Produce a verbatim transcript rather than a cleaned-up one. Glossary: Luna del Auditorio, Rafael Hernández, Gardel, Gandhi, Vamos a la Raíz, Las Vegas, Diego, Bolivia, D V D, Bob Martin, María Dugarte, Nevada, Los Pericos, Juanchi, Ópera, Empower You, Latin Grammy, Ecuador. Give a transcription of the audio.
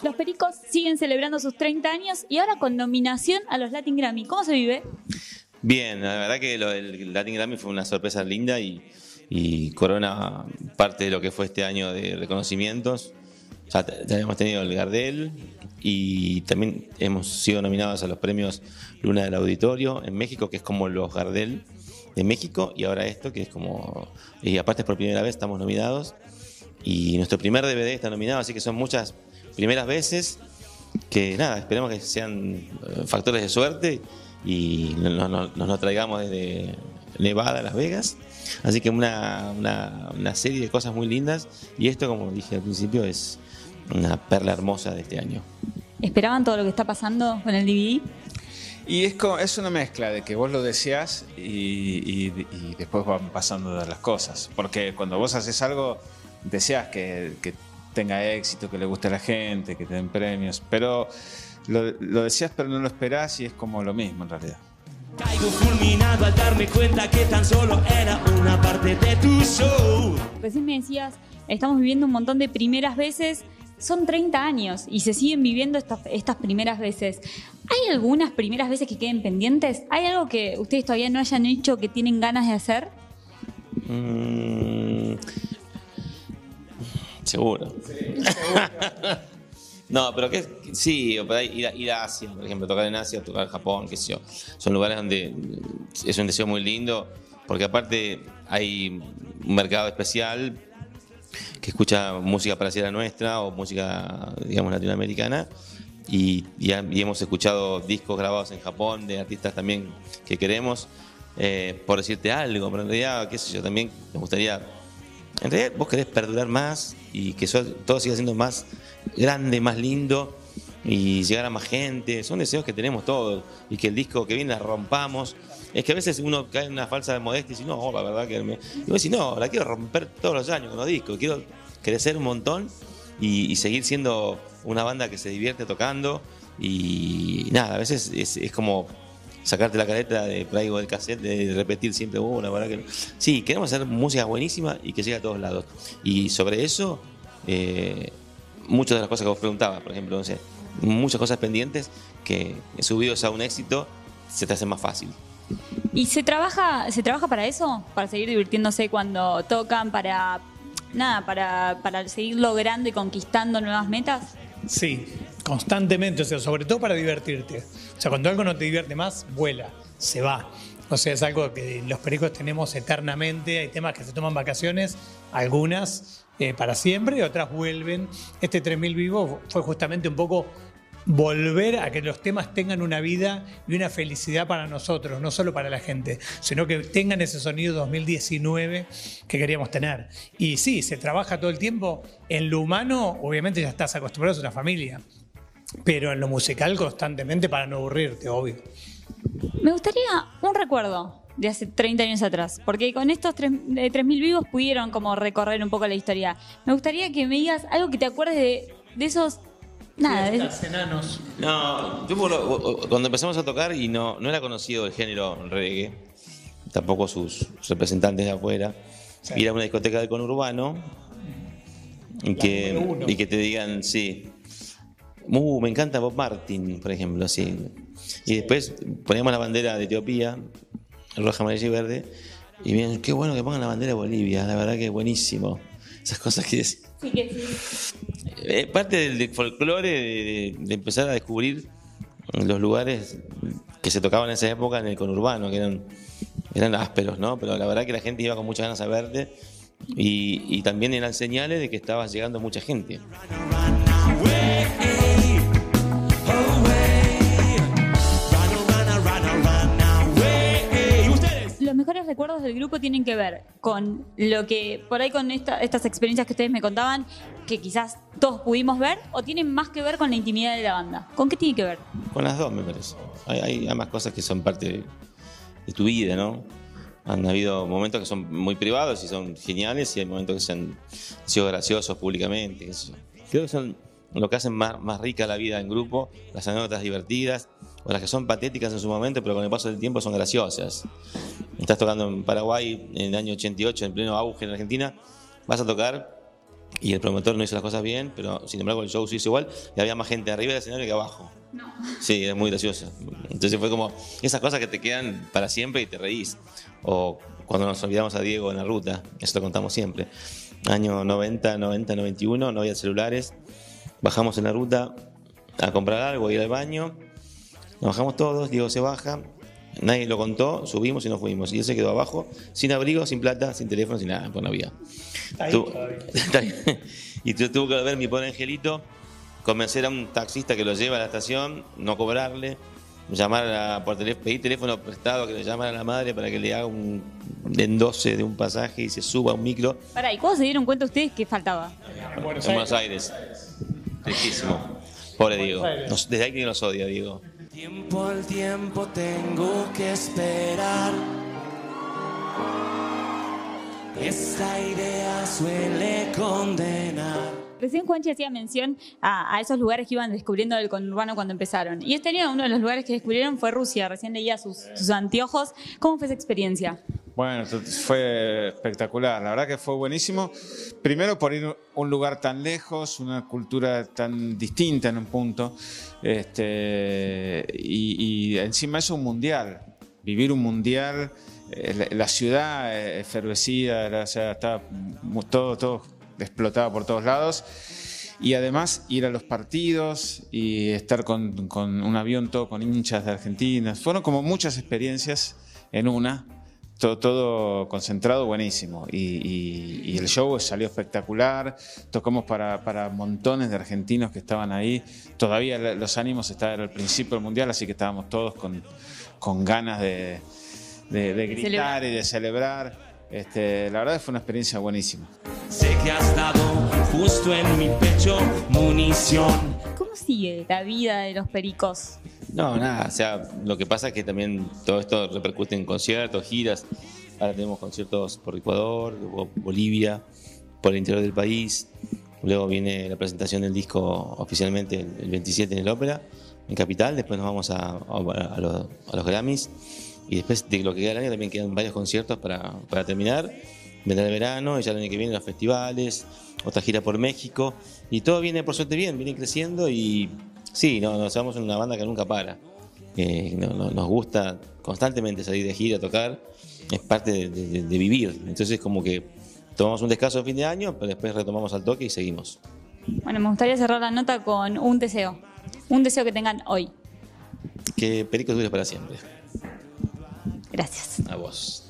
Los Pericos siguen celebrando sus treinta años y ahora con nominación a los Latin Grammy. ¿Cómo se vive? Bien, la verdad que lo, el Latin Grammy fue una sorpresa linda y, y corona parte de lo que fue este año de reconocimientos. Ya, ya hemos tenido el Gardel y también hemos sido nominados a los premios Luna del Auditorio en México, que es como los Gardel de México, y ahora esto, que es como... Y aparte, por primera vez estamos nominados y nuestro primer D V D está nominado, así que son muchas... primeras veces que nada, esperemos que sean factores de suerte y nos, nos, nos lo traigamos desde Nevada a Las Vegas. Así que una, una, una serie de cosas muy lindas y esto, como dije al principio, es una perla hermosa de este año. ¿Esperaban todo lo que está pasando con el D V D? Y es, como, es una mezcla de que vos lo deseás y, y, y después van pasando las cosas. Porque cuando vos haces algo, deseás que... que tenga éxito, que le guste a la gente, que te den premios, pero lo, lo decías pero no lo esperás y es como lo mismo en realidad. Caigo fulminado al darme cuenta que tan solo era una parte de tu show. Recién me decías, estamos viviendo un montón de primeras veces, son treinta años y se siguen viviendo estas, estas primeras veces. ¿Hay algunas primeras veces que queden pendientes? ¿Hay algo que ustedes todavía no hayan hecho que tienen ganas de hacer? Mm... Seguro. Sí, seguro. No, pero que sí, por ahí, ir, a, ir a Asia, por ejemplo, tocar en Asia, tocar en Japón, qué sé yo. Son lugares donde es un deseo muy lindo, porque aparte hay un mercado especial que escucha música parecida a la nuestra o música, digamos, latinoamericana. Y, y, y hemos escuchado discos grabados en Japón de artistas también que queremos, eh, por decirte algo, pero en realidad, qué sé yo, también me gustaría. En realidad vos querés perdurar más y que todo siga siendo más grande, más lindo y llegar a más gente. Son deseos que tenemos todos y que el disco que viene la rompamos. Es que a veces uno cae en una falsa de modestia y dice, no, la verdad que... Me... Y vos decís, no, la quiero romper todos los años con los discos. Quiero crecer un montón y, y seguir siendo una banda que se divierte tocando. Y, y nada, a veces es, es como... sacarte la careta de traigo del cassette, de repetir siempre, oh, la verdad que no. Sí, queremos hacer música buenísima y que llegue a todos lados. Y sobre eso, eh, muchas de las cosas que vos preguntabas, por ejemplo, no sé, muchas cosas pendientes que subidos a un éxito se te hace más fácil. ¿Y se trabaja, se trabaja para eso? ¿Para seguir divirtiéndose cuando tocan? ¿Para nada, para, para seguir logrando y conquistando nuevas metas? Sí. Constantemente, o sea, sobre todo para divertirte. O sea, cuando algo no te divierte más, vuela, se va. O sea, es algo que los Pericos tenemos eternamente. Hay temas que se toman vacaciones, algunas eh, para siempre, y otras vuelven. Este tres mil Vivo fue justamente un poco volver a que los temas tengan una vida y una felicidad para nosotros, no solo para la gente, sino que tengan ese sonido dos mil diecinueve que queríamos tener. Y sí, se trabaja todo el tiempo. En lo humano, obviamente ya estás acostumbrado, es una familia. Pero en lo musical constantemente para no aburrirte, obvio. Me gustaría un recuerdo de hace treinta años atrás, porque con estos tres mil vivos pudieron como recorrer un poco la historia. Me gustaría que me digas algo que te acuerdes de, de esos... Nada, de esos enanos. No, yo cuando empezamos a tocar y no, no era conocido el género reggae, tampoco sus representantes de afuera. Sí. Ir a una discoteca del conurbano y que, y que te digan, sí... Uh, me encanta Bob Martin, por ejemplo, sí. Y después poníamos la bandera de Etiopía, roja, amarilla y verde, y miren, qué bueno que pongan la bandera de Bolivia, la verdad que es buenísimo. Esas cosas que es... Sí, que sí. Eh, parte del folclore de, de empezar a descubrir los lugares que se tocaban en esa época en el conurbano, que eran, eran ásperos, ¿no? Pero la verdad que la gente iba con muchas ganas a verte y, y también eran señales de que estaba llegando mucha gente. Recuerdos del grupo tienen que ver con lo que, por ahí con esta, estas experiencias que ustedes me contaban, que quizás todos pudimos ver, o tienen más que ver con la intimidad de la banda. ¿Con qué tiene que ver? Con las dos, me parece. Hay, hay ambas cosas que son parte de, de tu vida, ¿no? Han habido momentos que son muy privados y son geniales, y hay momentos que se han sido graciosos públicamente. Creo que son lo que hacen más, más rica la vida en grupo, las anécdotas divertidas, o las que son patéticas en su momento, pero con el paso del tiempo son graciosas. Estás tocando en Paraguay en el año ochenta y ocho, en pleno auge en Argentina, vas a tocar Y el promotor no hizo las cosas bien, pero sin embargo el show se hizo igual y había más gente arriba del escenario que abajo. No. Sí, es muy gracioso. Entonces fue como esas cosas que te quedan para siempre y te reís. O cuando nos olvidamos a Diego en la ruta, eso lo contamos siempre. Año noventa, noventa, noventa y uno, no había celulares. Bajamos en la ruta a comprar algo, a ir al baño. Nos bajamos todos, Diego se baja. Nadie lo contó, subimos y nos fuimos. Y él se quedó abajo, sin abrigo, sin plata, sin teléfono, sin nada, pues no había. Está ahí, tu... Está ahí. Y tu, tuvo que volver mi pobre angelito, convencer a un taxista que lo lleva a la estación, no cobrarle, llamar a, por teléfono, pedir teléfono prestado, que le llamara a la madre para que le haga un endose de un pasaje y se suba a un micro. Pará, ¿y cuándo se dieron cuenta ustedes que faltaba? En Buenos Aires. En Buenos Aires. Tristísimo. Pobre Diego. Nos, desde ahí que nos odia, Diego. Tiempo al tiempo tengo que esperar. Esta idea suele condenar. Recién Juanchi hacía mención a, a esos lugares que iban descubriendo del conurbano cuando empezaron. Y este año uno de los lugares que descubrieron fue Rusia. Recién leía sus, sus anteojos. ¿Cómo fue esa experiencia? Bueno, fue espectacular. La verdad que fue buenísimo. Primero por ir a un lugar tan lejos, una cultura tan distinta en un punto. Este, y, y encima eso un mundial. Vivir un mundial, eh, la ciudad efervescida, la, o sea, estaba todo, todo explotado por todos lados. Y además ir a los partidos y estar con, con un avión todo con hinchas de Argentina. Fueron como muchas experiencias en una. Todo, todo concentrado, buenísimo. Y, y, y el show salió espectacular. Tocamos para, para montones de argentinos que estaban ahí. Todavía los ánimos estaban al principio del mundial, así que estábamos todos con, con ganas de, de, de gritar y de celebrar. Este, la verdad que fue una experiencia buenísima. Sé que has dado justo en mi pecho munición. ¿Cómo sigue la vida de Los Pericos? No, nada, o sea, lo que pasa es que también todo esto repercute en conciertos, giras. Ahora tenemos conciertos por Ecuador, Bolivia, por el interior del país. Luego viene la presentación del disco oficialmente el veintisiete en el Ópera, en Capital. Después nos vamos a, a, a, los, a los Grammys. Y después de lo que queda del año también quedan varios conciertos para, para terminar. Vendrá el verano, y ya el año que viene los festivales, otra gira por México. Y todo viene, por suerte, bien, viene creciendo y... Sí, no, nos somos una banda que nunca para. Eh, no, no, nos gusta constantemente salir de gira, tocar. Es parte de, de, de vivir. Entonces como que tomamos un descanso a fin de año, pero después retomamos al toque y seguimos. Bueno, me gustaría cerrar la nota con un deseo. Un deseo que tengan hoy. Que Pericos dure para siempre. Gracias. A vos.